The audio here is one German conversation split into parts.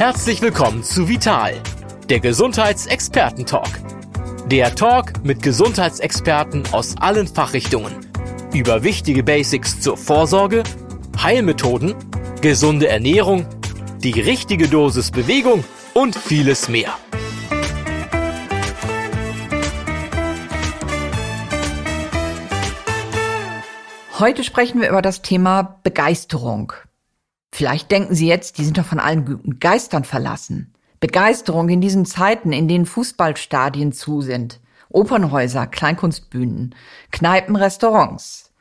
Herzlich willkommen zu Vital, der Gesundheitsexperten-Talk. Der Talk mit Gesundheitsexperten aus allen Fachrichtungen über wichtige Basics zur Vorsorge, Heilmethoden, gesunde Ernährung, die richtige Dosis Bewegung und vieles mehr. Heute sprechen wir über das Thema Begeisterung. Vielleicht denken Sie jetzt, die sind doch von allen Geistern verlassen. Begeisterung in diesen Zeiten, in denen Fußballstadien zu sind, Opernhäuser, Kleinkunstbühnen, Kneipen, Restaurants.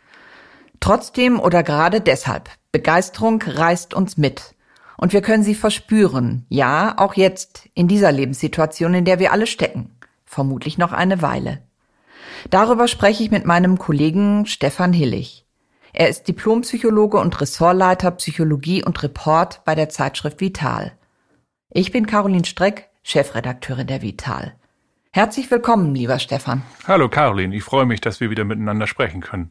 Trotzdem oder gerade deshalb, Begeisterung reißt uns mit. Und wir können sie verspüren, ja, auch jetzt, in dieser Lebenssituation, in der wir alle stecken. Vermutlich noch eine Weile. Darüber spreche ich mit meinem Kollegen Stefan Hillig. Er ist Diplompsychologe und Ressortleiter Psychologie und Report bei der Zeitschrift Vital. Ich bin Caroline Streck, Chefredakteurin der Vital. Herzlich willkommen, lieber Stefan. Hallo Caroline, ich freue mich, dass wir wieder miteinander sprechen können.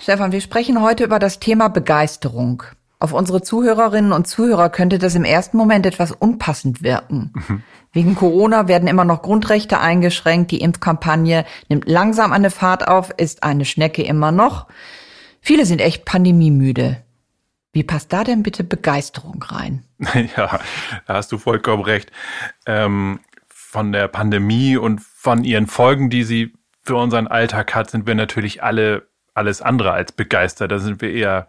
Stefan, wir sprechen heute über das Thema Begeisterung. Auf unsere Zuhörerinnen und Zuhörer könnte das im ersten Moment etwas unpassend wirken. Wegen Corona werden immer noch Grundrechte eingeschränkt, die Impfkampagne nimmt langsam eine Fahrt auf, ist eine Schnecke immer noch. Viele sind echt pandemiemüde. Wie passt da denn bitte Begeisterung rein? Ja, da hast du vollkommen recht. Von der Pandemie und von ihren Folgen, die sie für unseren Alltag hat, sind wir natürlich alle alles andere als begeistert. Da sind wir eher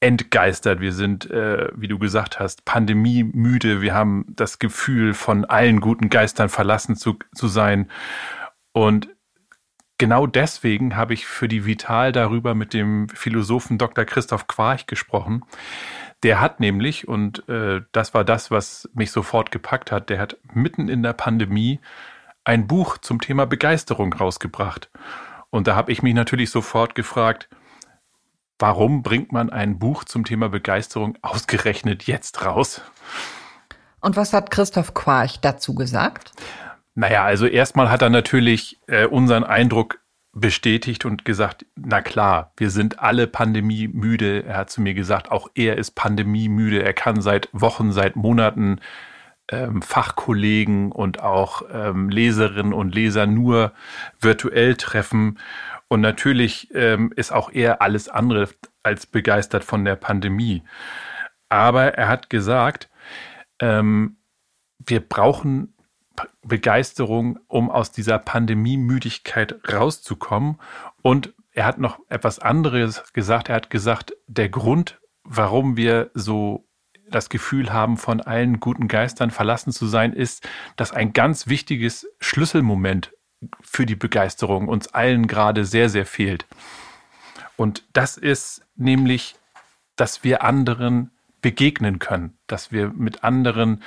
entgeistert. Wir sind, wie du gesagt hast, pandemiemüde. Wir haben das Gefühl, von allen guten Geistern verlassen zu sein. Und genau deswegen habe ich für die Vital darüber mit dem Philosophen Dr. Christoph Quarch gesprochen. Der hat nämlich, und das war das, was mich sofort gepackt hat, der hat mitten in der Pandemie ein Buch zum Thema Begeisterung rausgebracht. Und da habe ich mich natürlich sofort gefragt, warum bringt man ein Buch zum Thema Begeisterung ausgerechnet jetzt raus? Und was hat Christoph Quarch dazu gesagt? Naja, also erstmal hat er natürlich unseren Eindruck bestätigt und gesagt, na klar, wir sind alle pandemiemüde. Er hat zu mir gesagt, auch er ist pandemiemüde. Er kann seit Wochen, seit Monaten Fachkollegen und auch Leserinnen und Leser nur virtuell treffen. Und natürlich ist auch er alles andere als begeistert von der Pandemie. Aber er hat gesagt, wir brauchen Begeisterung, um aus dieser Pandemiemüdigkeit rauszukommen. Und er hat noch etwas anderes gesagt. Er hat gesagt, der Grund, warum wir so das Gefühl haben, von allen guten Geistern verlassen zu sein, ist, dass ein ganz wichtiges Schlüsselmoment für die Begeisterung uns allen gerade sehr, sehr fehlt. Und das ist nämlich, dass wir anderen begegnen können, dass wir mit anderen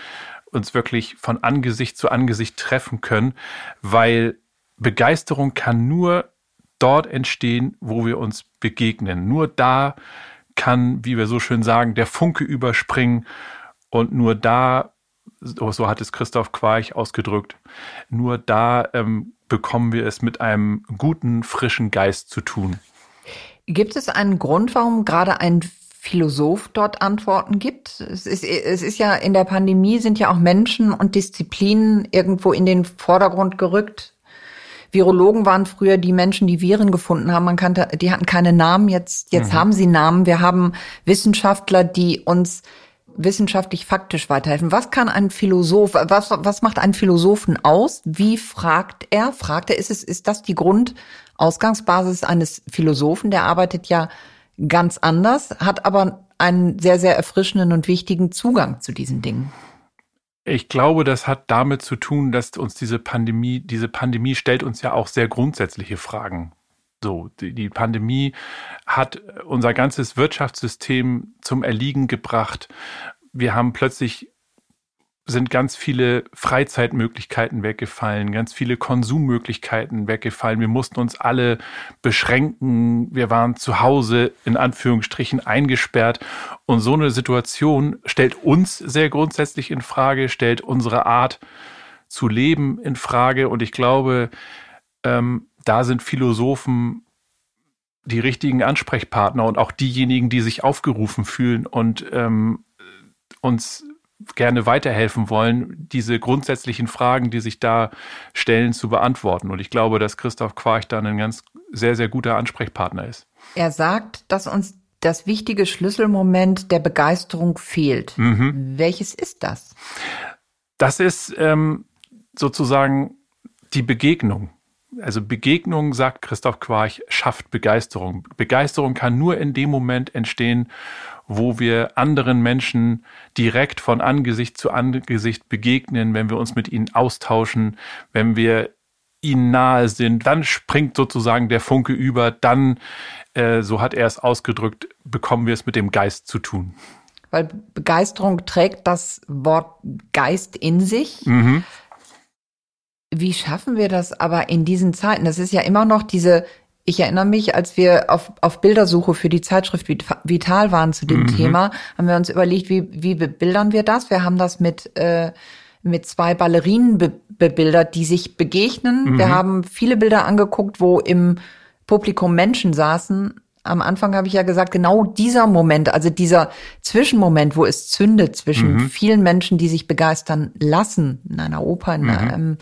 uns wirklich von Angesicht zu Angesicht treffen können, weil Begeisterung kann nur dort entstehen, wo wir uns begegnen. Nur da kann, wie wir so schön sagen, der Funke überspringen und nur da, so hat es Christoph Quarch ausgedrückt, nur da bekommen wir es mit einem guten, frischen Geist zu tun. Gibt es einen Grund, warum gerade ein Philosoph dort Antworten gibt? Es ist ja, in der Pandemie sind ja auch Menschen und Disziplinen irgendwo in den Vordergrund gerückt. Virologen waren früher die Menschen, die Viren gefunden haben. Die hatten keine Namen, jetzt haben sie Namen. Wir haben Wissenschaftler, die uns wissenschaftlich faktisch weiterhelfen. Was kann ein Philosoph, was macht einen Philosophen aus? Wie fragt er? Ist das die Grundausgangsbasis eines Philosophen? Der arbeitet ja ganz anders, hat aber einen sehr, sehr erfrischenden und wichtigen Zugang zu diesen Dingen. Ich glaube, das hat damit zu tun, dass uns diese Pandemie stellt uns ja auch sehr grundsätzliche Fragen. So, die Pandemie hat unser ganzes Wirtschaftssystem zum Erliegen gebracht. Wir haben plötzlich sind ganz viele Freizeitmöglichkeiten weggefallen, ganz viele Konsummöglichkeiten weggefallen. Wir mussten uns alle beschränken. Wir waren zu Hause in Anführungsstrichen eingesperrt. Und so eine Situation stellt uns sehr grundsätzlich in Frage, stellt unsere Art zu leben in Frage. Und ich glaube, da sind Philosophen die richtigen Ansprechpartner und auch diejenigen, die sich aufgerufen fühlen und uns gerne weiterhelfen wollen, diese grundsätzlichen Fragen, die sich da stellen, zu beantworten. Und ich glaube, dass Christoph Quarch da ein ganz sehr, sehr guter Ansprechpartner ist. Er sagt, dass uns das wichtige Schlüsselmoment der Begeisterung fehlt. Mhm. Welches ist das? Das ist sozusagen die Begegnung. Also Begegnung, sagt Christoph Quarch, schafft Begeisterung. Begeisterung kann nur in dem Moment entstehen, wo wir anderen Menschen direkt von Angesicht zu Angesicht begegnen, wenn wir uns mit ihnen austauschen, wenn wir ihnen nahe sind, dann springt sozusagen der Funke über, dann, so hat er es ausgedrückt, bekommen wir es mit dem Geist zu tun. Weil Begeisterung trägt das Wort Geist in sich. Mhm. Wie schaffen wir das aber in diesen Zeiten? Das ist ja immer noch diese, ich erinnere mich, als wir auf Bildersuche für die Zeitschrift Vital waren zu dem Thema, haben wir uns überlegt, wie bebildern wir das? Wir haben das mit zwei Ballerinen bebildert, die sich begegnen. Mhm. Wir haben viele Bilder angeguckt, wo im Publikum Menschen saßen. Am Anfang habe ich ja gesagt, genau dieser Moment, also dieser Zwischenmoment, wo es zündet zwischen vielen Menschen, die sich begeistern lassen, in einer Oper, in einem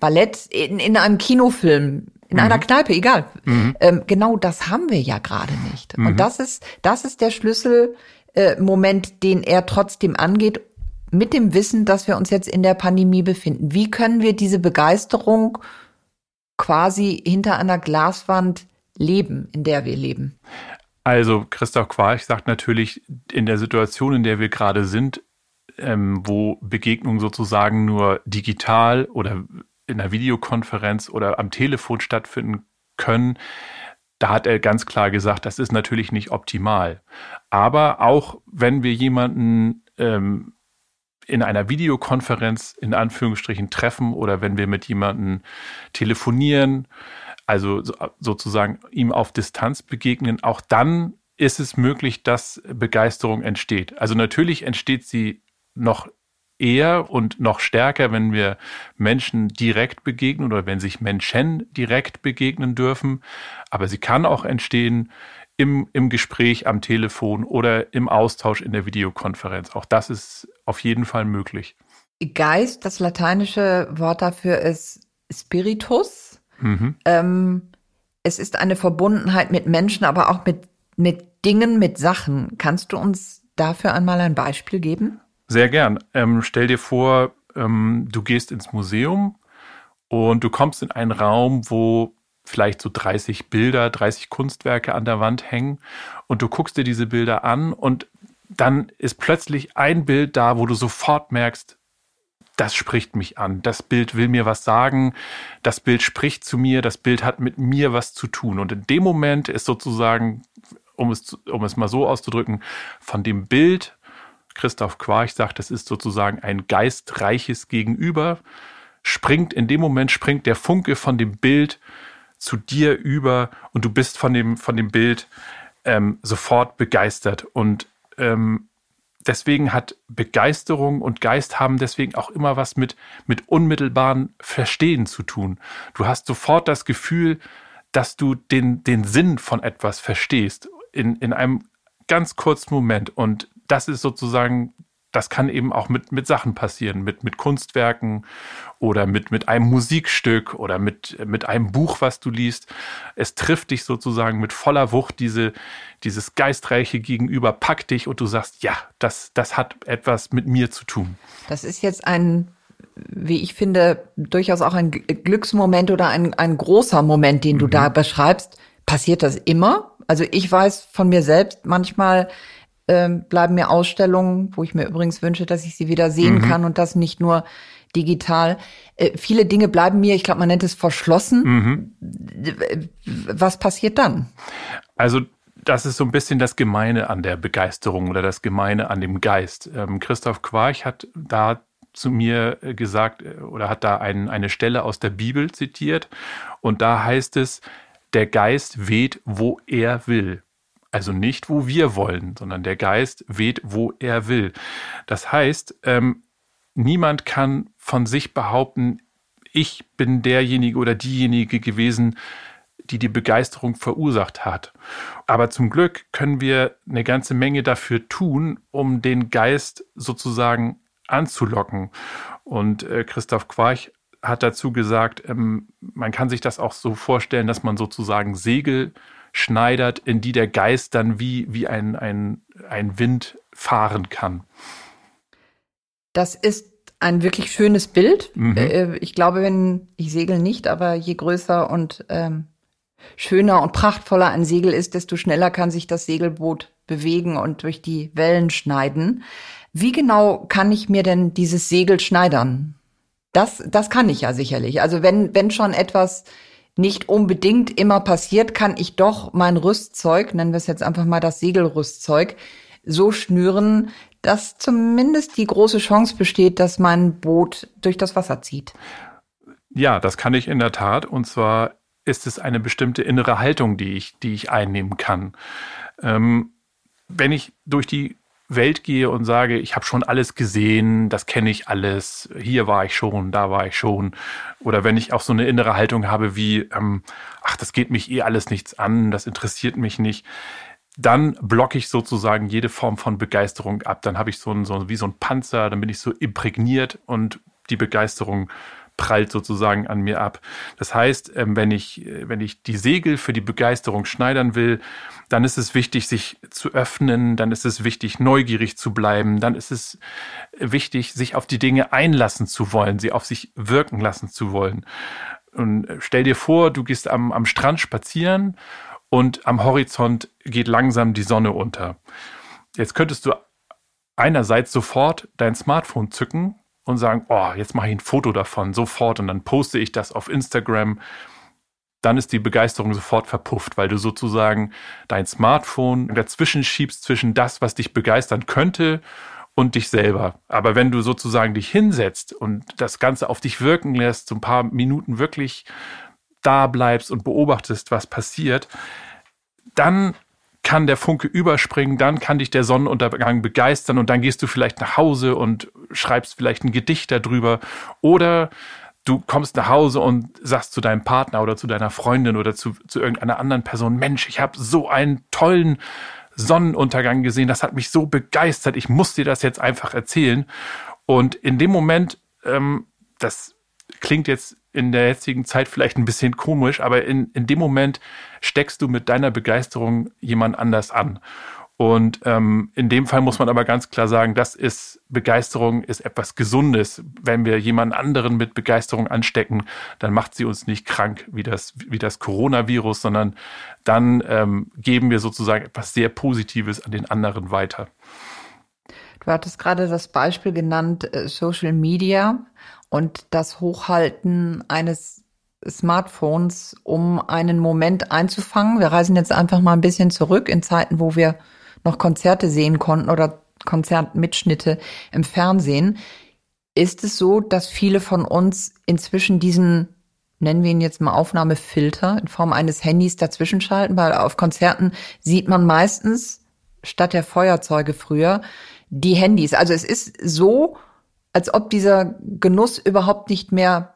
Ballett, in einem Kinofilm, in einer Kneipe, egal. Genau das haben wir ja gerade nicht. Und das ist der Schlüsselmoment, den er trotzdem angeht, mit dem Wissen, dass wir uns jetzt in der Pandemie befinden. Wie können wir diese Begeisterung quasi hinter einer Glaswand leben, in der wir leben? Also Christoph Quarch sagt natürlich, in der Situation, in der wir gerade sind, wo Begegnungen sozusagen nur digital oder in einer Videokonferenz oder am Telefon stattfinden können, da hat er ganz klar gesagt, das ist natürlich nicht optimal. Aber auch wenn wir jemanden in einer Videokonferenz in Anführungsstrichen treffen oder wenn wir mit jemandem telefonieren, also sozusagen ihm auf Distanz begegnen, auch dann ist es möglich, dass Begeisterung entsteht. Also natürlich entsteht sie noch eher und noch stärker, wenn wir Menschen direkt begegnen oder wenn sich Menschen direkt begegnen dürfen. Aber sie kann auch entstehen im Gespräch, am Telefon oder im Austausch in der Videokonferenz. Auch das ist auf jeden Fall möglich. Geist, das lateinische Wort dafür ist Spiritus. Es ist eine Verbundenheit mit Menschen, aber auch mit Dingen, mit Sachen. Kannst du uns dafür einmal ein Beispiel geben? Sehr gern. Stell dir vor, du gehst ins Museum und du kommst in einen Raum, wo vielleicht so 30 Bilder, 30 Kunstwerke an der Wand hängen und du guckst dir diese Bilder an und dann ist plötzlich ein Bild da, wo du sofort merkst, das spricht mich an, das Bild will mir was sagen, das Bild spricht zu mir, das Bild hat mit mir was zu tun. Und in dem Moment ist sozusagen, um es mal so auszudrücken, von dem Bild, Christoph Quarch sagt, das ist sozusagen ein geistreiches Gegenüber, springt der Funke von dem Bild zu dir über und du bist von dem Bild sofort begeistert. Und deswegen hat Begeisterung und Geist haben deswegen auch immer was mit unmittelbaren Verstehen zu tun. Du hast sofort das Gefühl, dass du den Sinn von etwas verstehst in einem ganz kurzen Moment. Und das ist sozusagen, das kann eben auch mit Sachen passieren, mit Kunstwerken oder mit einem Musikstück oder mit einem Buch, was du liest. Es trifft dich sozusagen mit voller Wucht, dieses geistreiche Gegenüber packt dich und du sagst, ja, das hat etwas mit mir zu tun. Das ist jetzt ein, wie ich finde, durchaus auch ein Glücksmoment oder ein großer Moment, den du da beschreibst. Passiert das immer? Also ich weiß von mir selbst manchmal, bleiben mir Ausstellungen, wo ich mir übrigens wünsche, dass ich sie wieder sehen kann und das nicht nur digital. Viele Dinge bleiben mir, ich glaube, man nennt es verschlossen. Was passiert dann? Also das ist so ein bisschen das Gemeine an der Begeisterung oder das Gemeine an dem Geist. Christoph Quarch hat da zu mir gesagt oder hat da eine Stelle aus der Bibel zitiert und da heißt es, der Geist weht, wo er will. Also nicht, wo wir wollen, sondern der Geist weht, wo er will. Das heißt, niemand kann von sich behaupten, ich bin derjenige oder diejenige gewesen, die Begeisterung verursacht hat. Aber zum Glück können wir eine ganze Menge dafür tun, um den Geist sozusagen anzulocken. Und Christoph Quarch hat dazu gesagt, man kann sich das auch so vorstellen, dass man sozusagen Segel schneidert, in die der Geist dann wie ein Wind fahren kann. Das ist ein wirklich schönes Bild. Mhm. Ich glaube, ich segel nicht, aber je größer und schöner und prachtvoller ein Segel ist, desto schneller kann sich das Segelboot bewegen und durch die Wellen schneiden. Wie genau kann ich mir denn dieses Segel schneidern? Das kann ich ja sicherlich. Also wenn schon etwas nicht unbedingt immer passiert, kann ich doch mein Rüstzeug, nennen wir es jetzt einfach mal das Segelrüstzeug, so schnüren, dass zumindest die große Chance besteht, dass mein Boot durch das Wasser zieht. Ja, das kann ich in der Tat. Und zwar ist es eine bestimmte innere Haltung, die ich einnehmen kann. Wenn ich durch die Welt gehe und sage, ich habe schon alles gesehen, das kenne ich alles, hier war ich schon, da war ich schon. Oder wenn ich auch so eine innere Haltung habe wie, ach, das geht mich eh alles nichts an, das interessiert mich nicht, dann blocke ich sozusagen jede Form von Begeisterung ab. Dann habe ich so einen Panzer, dann bin ich so imprägniert und die Begeisterung prallt sozusagen an mir ab. Das heißt, wenn ich die Segel für die Begeisterung schneidern will, dann ist es wichtig, sich zu öffnen, dann ist es wichtig, neugierig zu bleiben, dann ist es wichtig, sich auf die Dinge einlassen zu wollen, sie auf sich wirken lassen zu wollen. Und stell dir vor, du gehst am Strand spazieren und am Horizont geht langsam die Sonne unter. Jetzt könntest du einerseits sofort dein Smartphone zücken und sagen, oh, jetzt mache ich ein Foto davon, sofort, und dann poste ich das auf Instagram, dann ist die Begeisterung sofort verpufft, weil du sozusagen dein Smartphone dazwischen schiebst, zwischen das, was dich begeistern könnte, und dich selber. Aber wenn du sozusagen dich hinsetzt und das Ganze auf dich wirken lässt, so ein paar Minuten wirklich da bleibst und beobachtest, was passiert, dann kann der Funke überspringen, dann kann dich der Sonnenuntergang begeistern und dann gehst du vielleicht nach Hause und schreibst vielleicht ein Gedicht darüber, oder du kommst nach Hause und sagst zu deinem Partner oder zu deiner Freundin oder zu irgendeiner anderen Person, Mensch, ich habe so einen tollen Sonnenuntergang gesehen, das hat mich so begeistert, ich muss dir das jetzt einfach erzählen. Und in dem Moment, das klingt jetzt in der jetzigen Zeit vielleicht ein bisschen komisch, aber in dem Moment steckst du mit deiner Begeisterung jemand anders an. Und in dem Fall muss man aber ganz klar sagen, Begeisterung ist etwas Gesundes. Wenn wir jemand anderen mit Begeisterung anstecken, dann macht sie uns nicht krank wie das Coronavirus, sondern dann geben wir sozusagen etwas sehr Positives an den anderen weiter. Du hattest gerade das Beispiel genannt, Social Media und das Hochhalten eines Smartphones, um einen Moment einzufangen. Wir reisen jetzt einfach mal ein bisschen zurück in Zeiten, wo wir noch Konzerte sehen konnten oder Konzertmitschnitte im Fernsehen. Ist es so, dass viele von uns inzwischen diesen, nennen wir ihn jetzt mal Aufnahmefilter, in Form eines Handys dazwischen schalten? Weil auf Konzerten sieht man meistens statt der Feuerzeuge früher die Handys. Also es ist so, als ob dieser Genuss überhaupt nicht mehr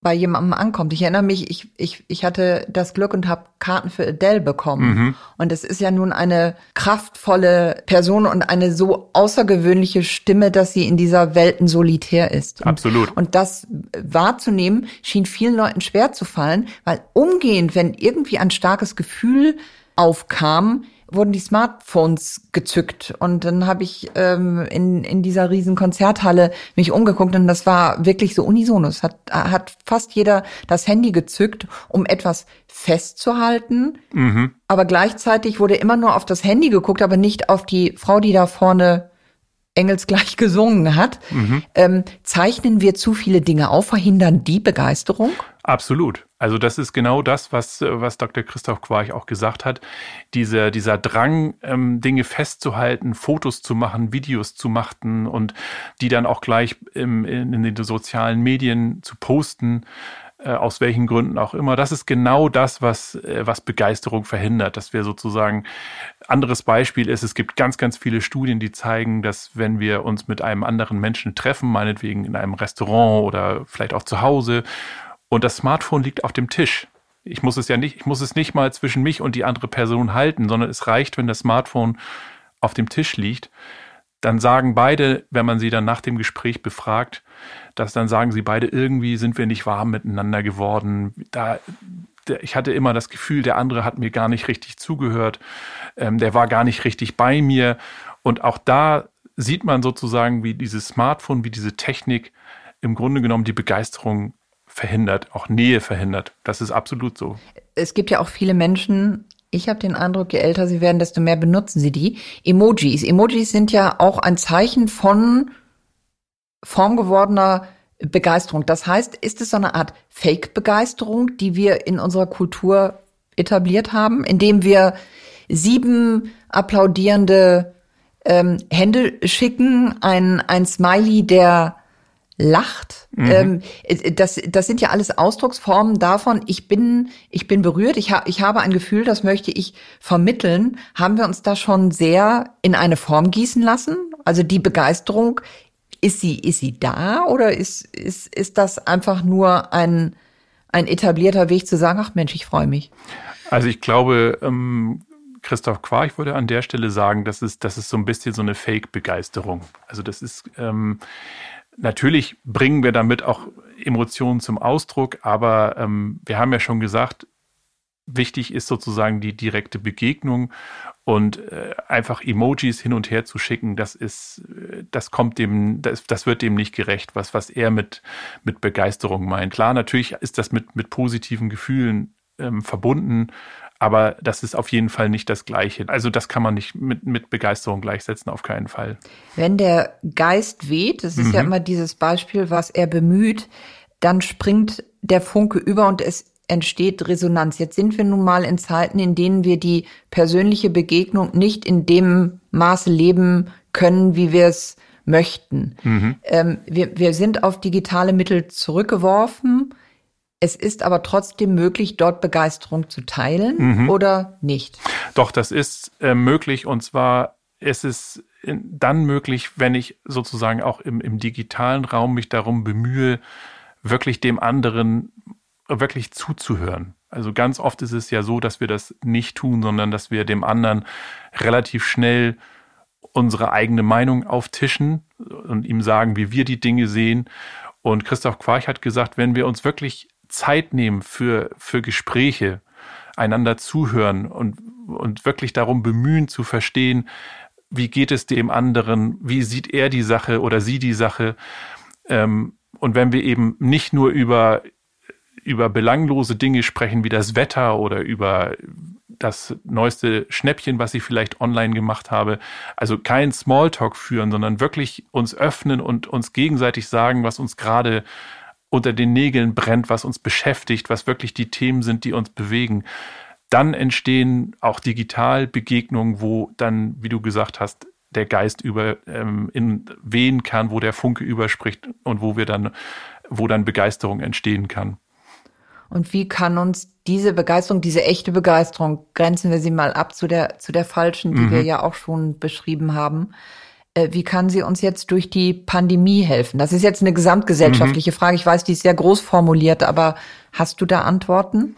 bei jemandem ankommt. Ich erinnere mich, ich hatte das Glück und habe Karten für Adele bekommen. Mhm. Und es ist ja nun eine kraftvolle Person und eine so außergewöhnliche Stimme, dass sie in dieser Welten solitär ist. Absolut. Und das wahrzunehmen, schien vielen Leuten schwer zu fallen, weil umgehend, wenn irgendwie ein starkes Gefühl aufkam, wurden die Smartphones gezückt. Und dann habe ich in dieser riesen Konzerthalle mich umgeguckt und das war wirklich so unisono. Es hat fast jeder das Handy gezückt, um etwas festzuhalten. Mhm. Aber gleichzeitig wurde immer nur auf das Handy geguckt, aber nicht auf die Frau, die da vorne engelsgleich gesungen hat. Mhm. Zeichnen wir zu viele Dinge auf, verhindern die Begeisterung? Absolut. Also das ist genau das, was Dr. Christoph Quarch auch gesagt hat. Dieser Drang, Dinge festzuhalten, Fotos zu machen, Videos zu machen und die dann auch gleich in den sozialen Medien zu posten, aus welchen Gründen auch immer. Das ist genau das, was Begeisterung verhindert, dass wir sozusagen, anderes Beispiel ist, es gibt ganz, ganz viele Studien, die zeigen, dass wenn wir uns mit einem anderen Menschen treffen, meinetwegen in einem Restaurant oder vielleicht auch zu Hause, und das Smartphone liegt auf dem Tisch. Ich muss es nicht mal zwischen mich und die andere Person halten, sondern es reicht, wenn das Smartphone auf dem Tisch liegt, dann sagen beide, wenn man sie dann nach dem Gespräch befragt, dass dann sagen sie beide, irgendwie sind wir nicht warm miteinander geworden. Ich hatte immer das Gefühl, der andere hat mir gar nicht richtig zugehört. Der war gar nicht richtig bei mir. Und auch da sieht man sozusagen, wie dieses Smartphone, wie diese Technik im Grunde genommen die Begeisterung verhindert, auch Nähe verhindert. Das ist absolut so. Es gibt ja auch viele Menschen, ich habe den Eindruck, je älter sie werden, desto mehr benutzen sie die Emojis. Emojis sind ja auch ein Zeichen von formgewordener Begeisterung. Das heißt, ist es so eine Art Fake-Begeisterung, die wir in unserer Kultur etabliert haben, indem wir 7 applaudierende Hände schicken, ein Smiley, der lacht. Mhm. Das sind ja alles Ausdrucksformen davon, ich bin berührt, ich habe ein Gefühl, das möchte ich vermitteln. Haben wir uns da schon sehr in eine Form gießen lassen? Also die Begeisterung, ist sie da oder ist das einfach nur ein etablierter Weg zu sagen, ach Mensch, ich freue mich? Also ich glaube, Christoph Quarch würde an der Stelle sagen, das ist so ein bisschen so eine Fake-Begeisterung. Also das ist... Natürlich bringen wir damit auch Emotionen zum Ausdruck, aber wir haben ja schon gesagt, wichtig ist sozusagen die direkte Begegnung und einfach Emojis hin und her zu schicken, das wird dem nicht gerecht, was er mit Begeisterung meint. Klar, natürlich ist das mit positiven Gefühlen verbunden, aber das ist auf jeden Fall nicht das Gleiche. Also das kann man nicht mit Begeisterung gleichsetzen, auf keinen Fall. Wenn der Geist weht, das ist ja immer dieses Beispiel, was er bemüht, dann springt der Funke über und es entsteht Resonanz. Jetzt sind wir nun mal in Zeiten, in denen wir die persönliche Begegnung nicht in dem Maße leben können, wie wir es möchten. Mhm. Wir sind auf digitale Mittel zurückgeworfen. Es ist aber trotzdem möglich, dort Begeisterung zu teilen oder nicht? Doch, das ist möglich, und zwar ist es dann möglich, wenn ich sozusagen auch im digitalen Raum mich darum bemühe, wirklich dem anderen wirklich zuzuhören. Also ganz oft ist es ja so, dass wir das nicht tun, sondern dass wir dem anderen relativ schnell unsere eigene Meinung auftischen und ihm sagen, wie wir die Dinge sehen. Und Christoph Quarch hat gesagt, wenn wir uns wirklich Zeit nehmen für Gespräche, einander zuhören und wirklich darum bemühen zu verstehen, wie geht es dem anderen, wie sieht er die Sache oder sie die Sache. Und wenn wir eben nicht nur über belanglose Dinge sprechen, wie das Wetter oder über das neueste Schnäppchen, was ich vielleicht online gemacht habe. Also kein Smalltalk führen, sondern wirklich uns öffnen und uns gegenseitig sagen, was uns gerade unter den Nägeln brennt, was uns beschäftigt, was wirklich die Themen sind, die uns bewegen. Dann entstehen auch digital Begegnungen, wo dann, wie du gesagt hast, der Geist wehen kann, wo der Funke überspricht und wo dann Begeisterung entstehen kann. Und wie kann uns diese Begeisterung, diese echte Begeisterung, grenzen wir sie mal ab zu der falschen, die wir ja auch schon beschrieben haben, wie kann sie uns jetzt durch die Pandemie helfen? Das ist jetzt eine gesamtgesellschaftliche Frage. Ich weiß, die ist sehr groß formuliert, aber hast du da Antworten?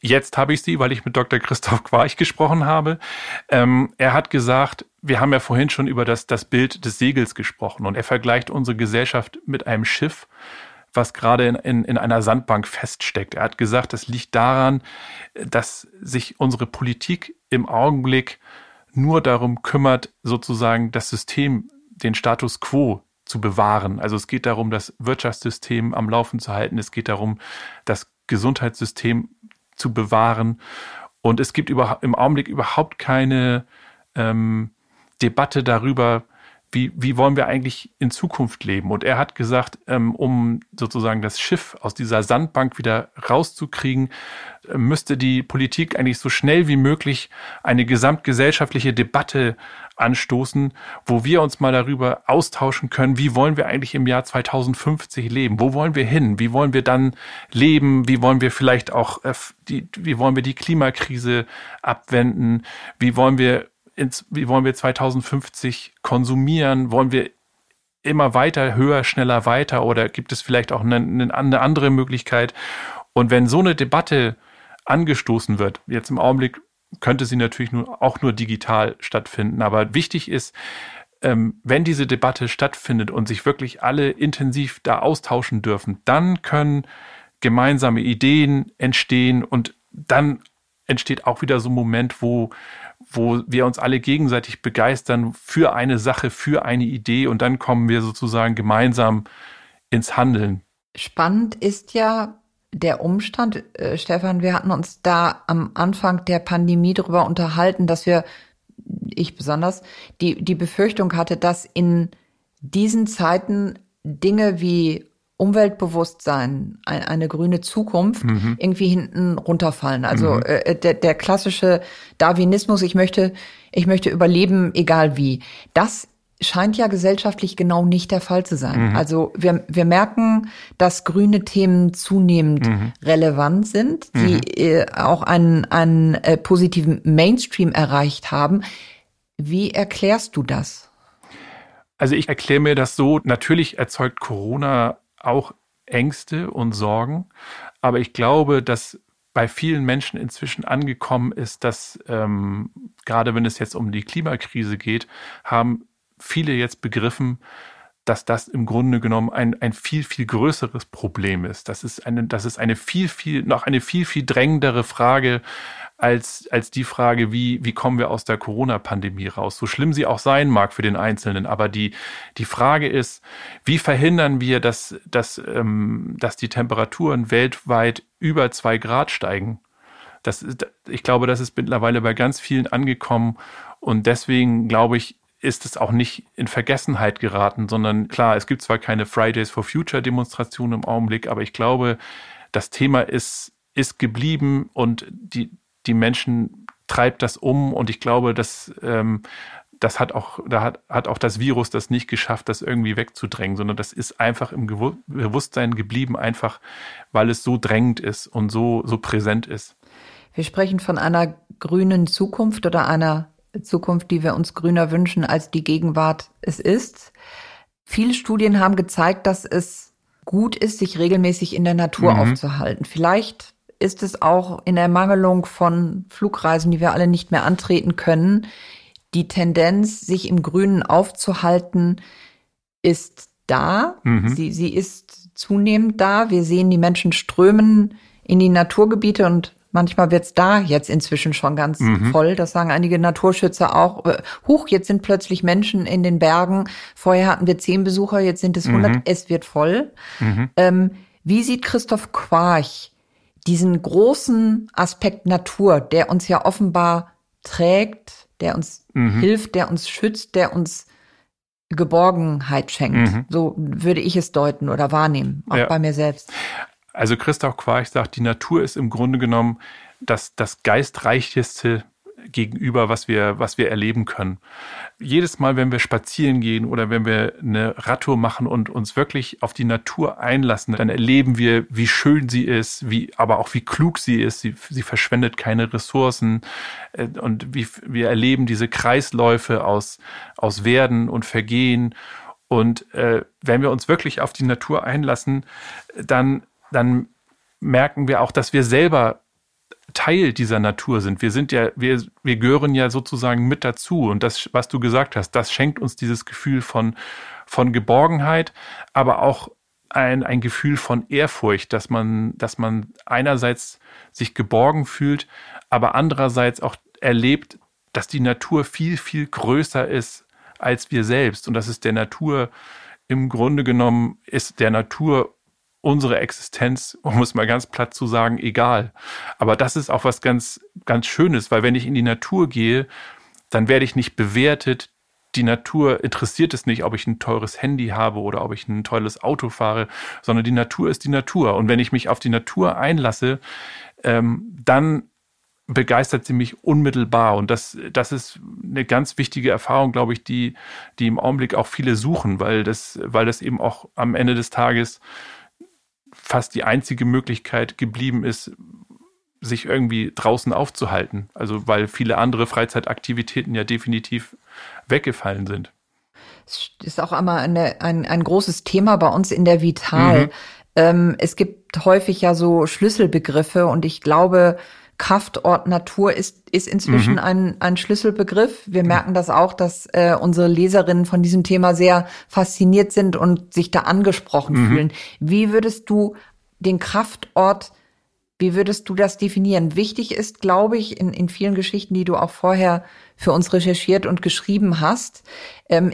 Jetzt habe ich sie, weil ich mit Dr. Christoph Quarch gesprochen habe. Er hat gesagt, wir haben ja vorhin schon über das Bild des Segels gesprochen, und er vergleicht unsere Gesellschaft mit einem Schiff, was gerade in einer Sandbank feststeckt. Er hat gesagt, das liegt daran, dass sich unsere Politik im Augenblick nur darum kümmert, sozusagen das System, den Status quo zu bewahren. Also es geht darum, das Wirtschaftssystem am Laufen zu halten. Es geht darum, das Gesundheitssystem zu bewahren. Und es gibt im Augenblick überhaupt keine Debatte darüber, wie wollen wir eigentlich in Zukunft leben? Und er hat gesagt, um sozusagen das Schiff aus dieser Sandbank wieder rauszukriegen, müsste die Politik eigentlich so schnell wie möglich eine gesamtgesellschaftliche Debatte anstoßen, wo wir uns mal darüber austauschen können, wie wollen wir eigentlich im Jahr 2050 leben? Wo wollen wir hin? Wie wollen wir dann leben? Wie wollen wir vielleicht auch die Klimakrise abwenden? Wie wollen wir 2050 konsumieren? Wollen wir immer weiter, höher, schneller weiter? Oder gibt es vielleicht auch eine andere Möglichkeit? Und wenn so eine Debatte angestoßen wird, jetzt im Augenblick könnte sie natürlich auch nur digital stattfinden, aber wichtig ist, wenn diese Debatte stattfindet und sich wirklich alle intensiv da austauschen dürfen, dann können gemeinsame Ideen entstehen und dann entsteht auch wieder so ein Moment, wo wir uns alle gegenseitig begeistern für eine Sache, für eine Idee und dann kommen wir sozusagen gemeinsam ins Handeln. Spannend ist ja der Umstand, Stefan, wir hatten uns da am Anfang der Pandemie darüber unterhalten, dass ich besonders, die Befürchtung hatte, dass in diesen Zeiten Dinge wie Umweltbewusstsein, eine grüne Zukunft irgendwie hinten runterfallen. Also der klassische Darwinismus, ich möchte überleben, egal wie. Das scheint ja gesellschaftlich genau nicht der Fall zu sein. Also wir merken, dass grüne Themen zunehmend relevant sind, die auch einen positiven Mainstream erreicht haben. Wie erklärst du das? Also ich erkläre mir das so, natürlich erzeugt Corona auch Ängste und Sorgen. Aber ich glaube, dass bei vielen Menschen inzwischen angekommen ist, dass gerade wenn es jetzt um die Klimakrise geht, haben viele jetzt begriffen, dass das im Grunde genommen ein viel, viel größeres Problem ist. Das ist eine viel, viel drängendere Frage als die Frage, wie kommen wir aus der Corona-Pandemie raus? So schlimm sie auch sein mag für den Einzelnen. Aber die Frage ist, wie verhindern wir, dass die Temperaturen weltweit über 2 Grad steigen? Ich glaube, das ist mittlerweile bei ganz vielen angekommen. Und deswegen glaube ich, ist es auch nicht in Vergessenheit geraten, sondern klar, es gibt zwar keine Fridays for Future Demonstrationen im Augenblick, aber ich glaube, das Thema ist geblieben und die Menschen treibt das um und ich glaube, das hat auch das Virus das nicht geschafft, das irgendwie wegzudrängen, sondern das ist einfach im Bewusstsein geblieben, einfach weil es so drängend ist und so präsent ist. Wir sprechen von einer grünen Zukunft oder einer Zukunft, die wir uns grüner wünschen, als die Gegenwart es ist. Viele Studien haben gezeigt, dass es gut ist, sich regelmäßig in der Natur aufzuhalten. Vielleicht ist es auch in Ermangelung von Flugreisen, die wir alle nicht mehr antreten können, die Tendenz, sich im Grünen aufzuhalten, ist da. Sie ist zunehmend da. Wir sehen, die Menschen strömen in die Naturgebiete und manchmal wird es da jetzt inzwischen schon ganz voll. Das sagen einige Naturschützer auch. Huch, jetzt sind plötzlich Menschen in den Bergen. Vorher hatten wir 10 Besucher, jetzt sind es 100. Es wird voll. Wie sieht Christoph Quarch diesen großen Aspekt Natur, der uns ja offenbar trägt, der uns hilft, der uns schützt, der uns Geborgenheit schenkt? So würde ich es deuten oder wahrnehmen, auch bei mir selbst. Also Christoph Quarch sagt, die Natur ist im Grunde genommen das geistreichste Gegenüber, was wir erleben können. Jedes Mal, wenn wir spazieren gehen oder wenn wir eine Radtour machen und uns wirklich auf die Natur einlassen, dann erleben wir, wie schön sie ist, aber auch wie klug sie ist. Sie verschwendet keine Ressourcen und wir erleben diese Kreisläufe aus Werden und Vergehen. Und wenn wir uns wirklich auf die Natur einlassen, dann merken wir auch, dass wir selber Teil dieser Natur sind. Wir gehören ja sozusagen mit dazu. Und das, was du gesagt hast, das schenkt uns dieses Gefühl von Geborgenheit, aber auch ein Gefühl von Ehrfurcht, dass man einerseits sich geborgen fühlt, aber andererseits auch erlebt, dass die Natur viel, viel größer ist als wir selbst. Und das ist der Natur, im Grunde genommen ist der Natur unsere Existenz, um es mal ganz platt zu sagen, egal. Aber das ist auch was ganz, ganz Schönes, weil wenn ich in die Natur gehe, dann werde ich nicht bewertet. Die Natur interessiert es nicht, ob ich ein teures Handy habe oder ob ich ein tolles Auto fahre, sondern die Natur ist die Natur. Und wenn ich mich auf die Natur einlasse, dann begeistert sie mich unmittelbar. Und das ist eine ganz wichtige Erfahrung, glaube ich, die im Augenblick auch viele suchen, weil das eben auch am Ende des Tages fast die einzige Möglichkeit geblieben ist, sich irgendwie draußen aufzuhalten. Also weil viele andere Freizeitaktivitäten ja definitiv weggefallen sind. Es ist auch einmal ein großes Thema bei uns in der Vital. Es gibt häufig ja so Schlüsselbegriffe und ich glaube, Kraftort Natur ist inzwischen ein Schlüsselbegriff. Wir merken das auch, dass unsere Leserinnen von diesem Thema sehr fasziniert sind und sich da angesprochen fühlen. Wie würdest du den Kraftort, wie würdest du das definieren? Wichtig ist, glaube ich, in vielen Geschichten, die du auch vorher für uns recherchiert und geschrieben hast,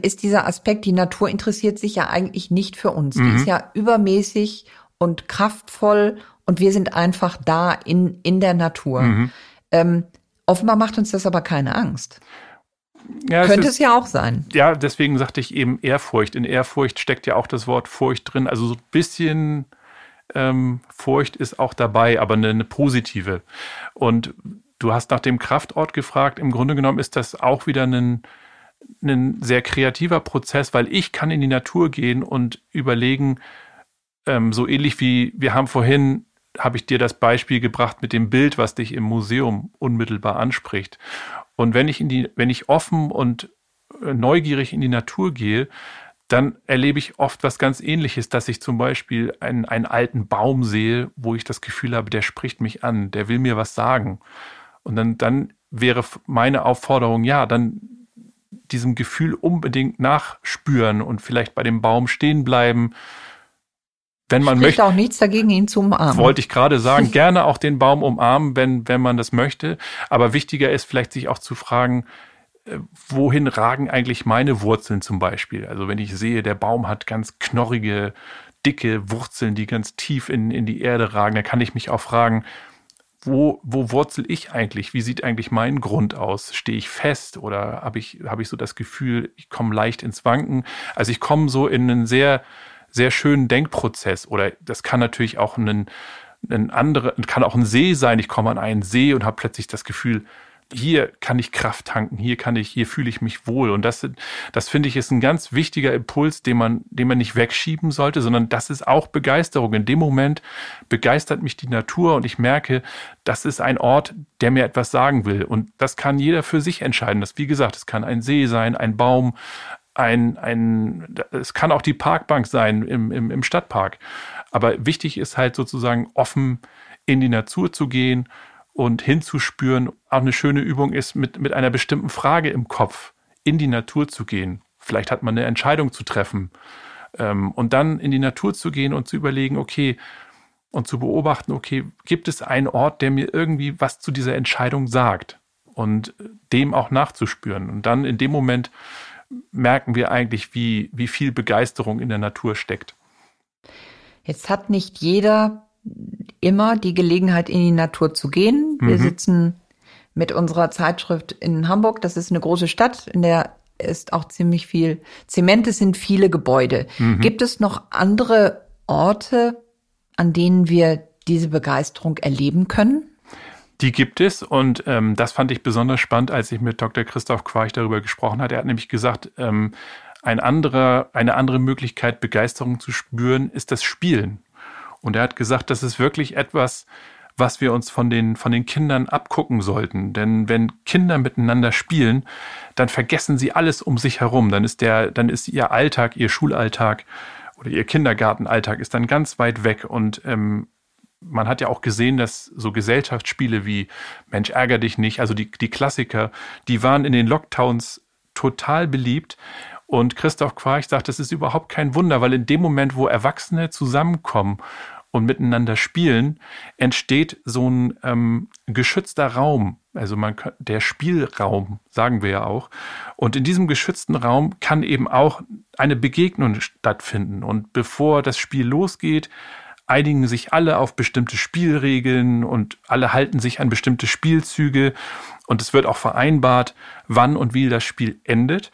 ist dieser Aspekt, die Natur interessiert sich ja eigentlich nicht für uns. Die ist ja übermäßig und kraftvoll und wir sind einfach da in der Natur. Offenbar macht uns das aber keine Angst. Ja, könnte es ja auch sein. Ja, deswegen sagte ich eben Ehrfurcht. In Ehrfurcht steckt ja auch das Wort Furcht drin. Also so ein bisschen... Furcht ist auch dabei, aber eine positive. Und du hast nach dem Kraftort gefragt. Im Grunde genommen ist das auch wieder ein sehr kreativer Prozess, weil ich kann in die Natur gehen und überlegen, so ähnlich wie wir haben vorhin, habe ich dir das Beispiel gebracht mit dem Bild, was dich im Museum unmittelbar anspricht. Und wenn ich offen und neugierig in die Natur gehe, dann erlebe ich oft was ganz Ähnliches, dass ich zum Beispiel einen alten Baum sehe, wo ich das Gefühl habe, der spricht mich an, der will mir was sagen. Und dann wäre meine Aufforderung, ja, dann diesem Gefühl unbedingt nachspüren und vielleicht bei dem Baum stehen bleiben. Wenn man möchte, auch nichts dagegen, ihn zu umarmen. Wollte ich gerade sagen, gerne auch den Baum umarmen, wenn man das möchte. Aber wichtiger ist vielleicht, sich auch zu fragen, wohin ragen eigentlich meine Wurzeln zum Beispiel? Also wenn ich sehe, der Baum hat ganz knorrige, dicke Wurzeln, die ganz tief in die Erde ragen, dann kann ich mich auch fragen, wo wurzel ich eigentlich? Wie sieht eigentlich mein Grund aus? Stehe ich fest oder habe ich so das Gefühl, ich komme leicht ins Wanken? Also ich komme so in einen sehr, sehr schönen Denkprozess, oder das kann natürlich auch kann auch ein See sein. Ich komme an einen See und habe plötzlich das Gefühl, hier kann ich Kraft tanken, hier fühle ich mich wohl. Und das finde ich, ist ein ganz wichtiger Impuls, den man nicht wegschieben sollte, sondern das ist auch Begeisterung. In dem Moment begeistert mich die Natur und ich merke, das ist ein Ort, der mir etwas sagen will. Und das kann jeder für sich entscheiden. Das, wie gesagt, es kann ein See sein, ein Baum, es kann auch die Parkbank sein im Stadtpark. Aber wichtig ist halt sozusagen, offen in die Natur zu gehen und hinzuspüren. Auch eine schöne Übung ist, mit einer bestimmten Frage im Kopf in die Natur zu gehen. Vielleicht hat man eine Entscheidung zu treffen. Und dann in die Natur zu gehen und zu überlegen, okay, und zu beobachten, okay, gibt es einen Ort, der mir irgendwie was zu dieser Entscheidung sagt? Und dem auch nachzuspüren. Und dann in dem Moment merken wir eigentlich, wie viel Begeisterung in der Natur steckt. Jetzt hat nicht jeder immer die Gelegenheit, in die Natur zu gehen. Wir sitzen mit unserer Zeitschrift in Hamburg. Das ist eine große Stadt, in der ist auch ziemlich viel Zement. Es sind viele Gebäude. Gibt es noch andere Orte, an denen wir diese Begeisterung erleben können? Die gibt es, und das fand ich besonders spannend, als ich mit Dr. Christoph Quarch darüber gesprochen hatte. Er hat nämlich gesagt, eine andere Möglichkeit, Begeisterung zu spüren, ist das Spielen. Und er hat gesagt, das ist wirklich etwas, was wir uns von den Kindern abgucken sollten. Denn wenn Kinder miteinander spielen, dann vergessen sie alles um sich herum. Dann ist ihr Alltag, ihr Schulalltag oder ihr Kindergartenalltag ist dann ganz weit weg. Und man hat ja auch gesehen, dass so Gesellschaftsspiele wie Mensch, ärger dich nicht, also die Klassiker, die waren in den Lockdowns total beliebt. Und Christoph Quarch sagt, das ist überhaupt kein Wunder, weil in dem Moment, wo Erwachsene zusammenkommen und miteinander spielen, entsteht so ein geschützter Raum, also der Spielraum, sagen wir ja auch. Und in diesem geschützten Raum kann eben auch eine Begegnung stattfinden. Und bevor das Spiel losgeht, einigen sich alle auf bestimmte Spielregeln und alle halten sich an bestimmte Spielzüge. Und es wird auch vereinbart, wann und wie das Spiel endet.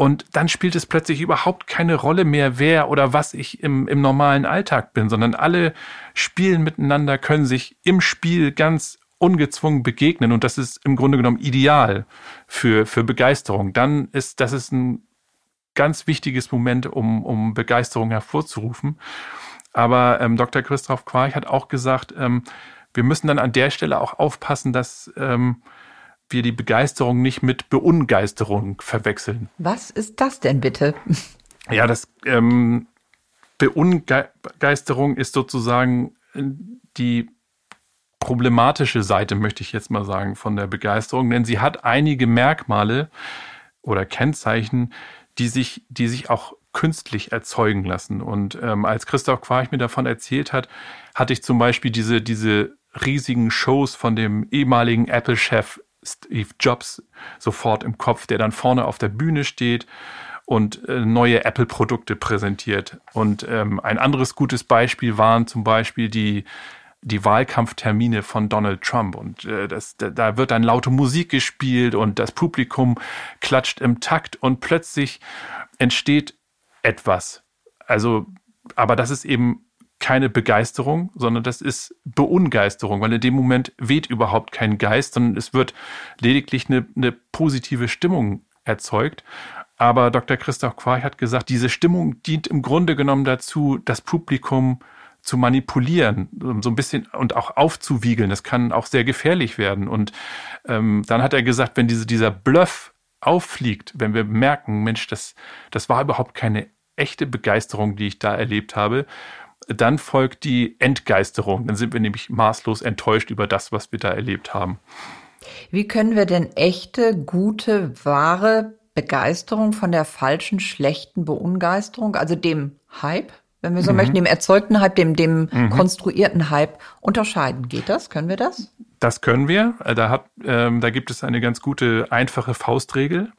Und dann spielt es plötzlich überhaupt keine Rolle mehr, wer oder was ich im normalen Alltag bin, sondern alle spielen miteinander, können sich im Spiel ganz ungezwungen begegnen. Und das ist im Grunde genommen ideal für Begeisterung. Dann ist das ist ein ganz wichtiges Moment, um Begeisterung hervorzurufen. Aber Dr. Christoph Quarch hat auch gesagt, wir müssen dann an der Stelle auch aufpassen, dass wir die Begeisterung nicht mit Beungeisterung verwechseln. Was ist das denn bitte? Ja, das Beungeisterung ist sozusagen die problematische Seite, möchte ich jetzt mal sagen, von der Begeisterung, denn sie hat einige Merkmale oder Kennzeichen, die sich auch künstlich erzeugen lassen. Und als Christoph Quarch mir davon erzählt hat, hatte ich zum Beispiel diese riesigen Shows von dem ehemaligen Apple-Chef Steve Jobs sofort im Kopf, der dann vorne auf der Bühne steht und neue Apple-Produkte präsentiert. Und ein anderes gutes Beispiel waren zum Beispiel die Wahlkampftermine von Donald Trump. Und da wird dann laute Musik gespielt und das Publikum klatscht im Takt und plötzlich entsteht etwas. Also, aber das ist eben keine Begeisterung, sondern das ist Beungeisterung, weil in dem Moment weht überhaupt kein Geist, sondern es wird lediglich eine positive Stimmung erzeugt. Aber Dr. Christoph Quarch hat gesagt, diese Stimmung dient im Grunde genommen dazu, das Publikum zu manipulieren, so ein bisschen, und auch aufzuwiegeln. Das kann auch sehr gefährlich werden. Und dann hat er gesagt, wenn dieser Bluff auffliegt, wenn wir merken, Mensch, das war überhaupt keine echte Begeisterung, die ich da erlebt habe, dann folgt die Entgeisterung. Dann sind wir nämlich maßlos enttäuscht über das, was wir da erlebt haben. Wie können wir denn echte, gute, wahre Begeisterung von der falschen, schlechten Beungeisterung, also dem Hype, wenn wir so möchten, dem erzeugten Hype, dem konstruierten Hype unterscheiden? Geht das? Können wir das? Das können wir. Da gibt es eine ganz gute, einfache Faustregel.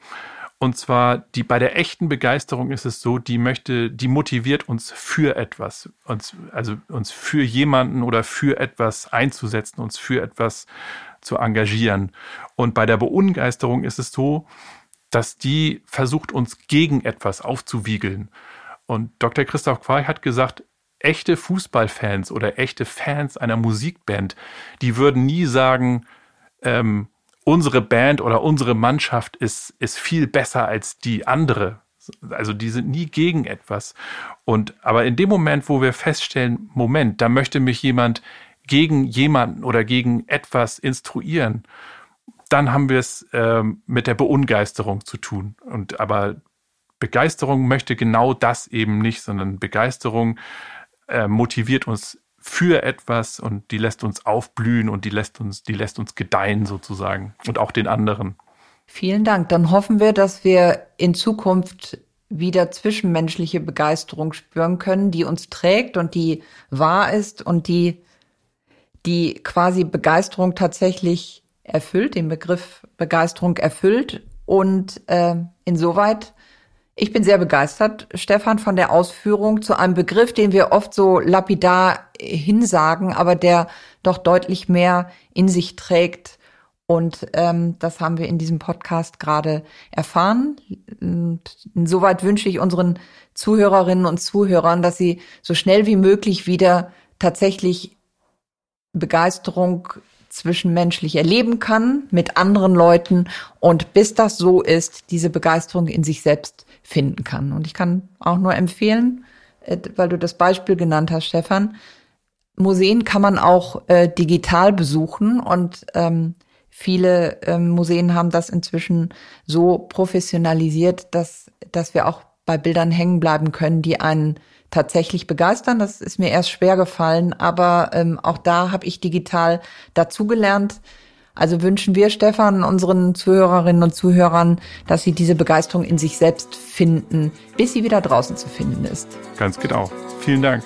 Und zwar, bei der echten Begeisterung ist es so, die motiviert uns für etwas, uns für jemanden oder für etwas einzusetzen, uns für etwas zu engagieren. Und bei der Beungeisterung ist es so, dass die versucht, uns gegen etwas aufzuwiegeln. Und Dr. Christoph Quarch hat gesagt, echte Fußballfans oder echte Fans einer Musikband, die würden nie sagen, unsere Band oder unsere Mannschaft ist viel besser als die andere. Also die sind nie gegen etwas. Aber in dem Moment, wo wir feststellen, Moment, da möchte mich jemand gegen jemanden oder gegen etwas instruieren, dann haben wir es mit der Beungeisterung zu tun. Aber Begeisterung möchte genau das eben nicht, sondern Begeisterung motiviert uns für etwas und die lässt uns aufblühen und die lässt uns gedeihen sozusagen und auch den anderen. Vielen Dank. Dann hoffen wir, dass wir in Zukunft wieder zwischenmenschliche Begeisterung spüren können, die uns trägt und die wahr ist und die quasi Begeisterung tatsächlich erfüllt, den Begriff Begeisterung erfüllt. Und insoweit, ich bin sehr begeistert, Stefan, von der Ausführung zu einem Begriff, den wir oft so lapidar hinsagen, aber der doch deutlich mehr in sich trägt. Und das haben wir in diesem Podcast gerade erfahren. Und insoweit wünsche ich unseren Zuhörerinnen und Zuhörern, dass sie so schnell wie möglich wieder tatsächlich Begeisterung zwischenmenschlich erleben kann mit anderen Leuten und bis das so ist, diese Begeisterung in sich selbst finden kann. Und ich kann auch nur empfehlen, weil du das Beispiel genannt hast, Stefan, Museen kann man auch digital besuchen und viele Museen haben das inzwischen so professionalisiert, dass wir auch bei Bildern hängen bleiben können, die einen tatsächlich begeistern. Das ist mir erst schwer gefallen, aber auch da habe ich digital dazugelernt. Also wünschen wir, Stefan, unseren Zuhörerinnen und Zuhörern, dass sie diese Begeisterung in sich selbst finden, bis sie wieder draußen zu finden ist. Ganz genau. Vielen Dank.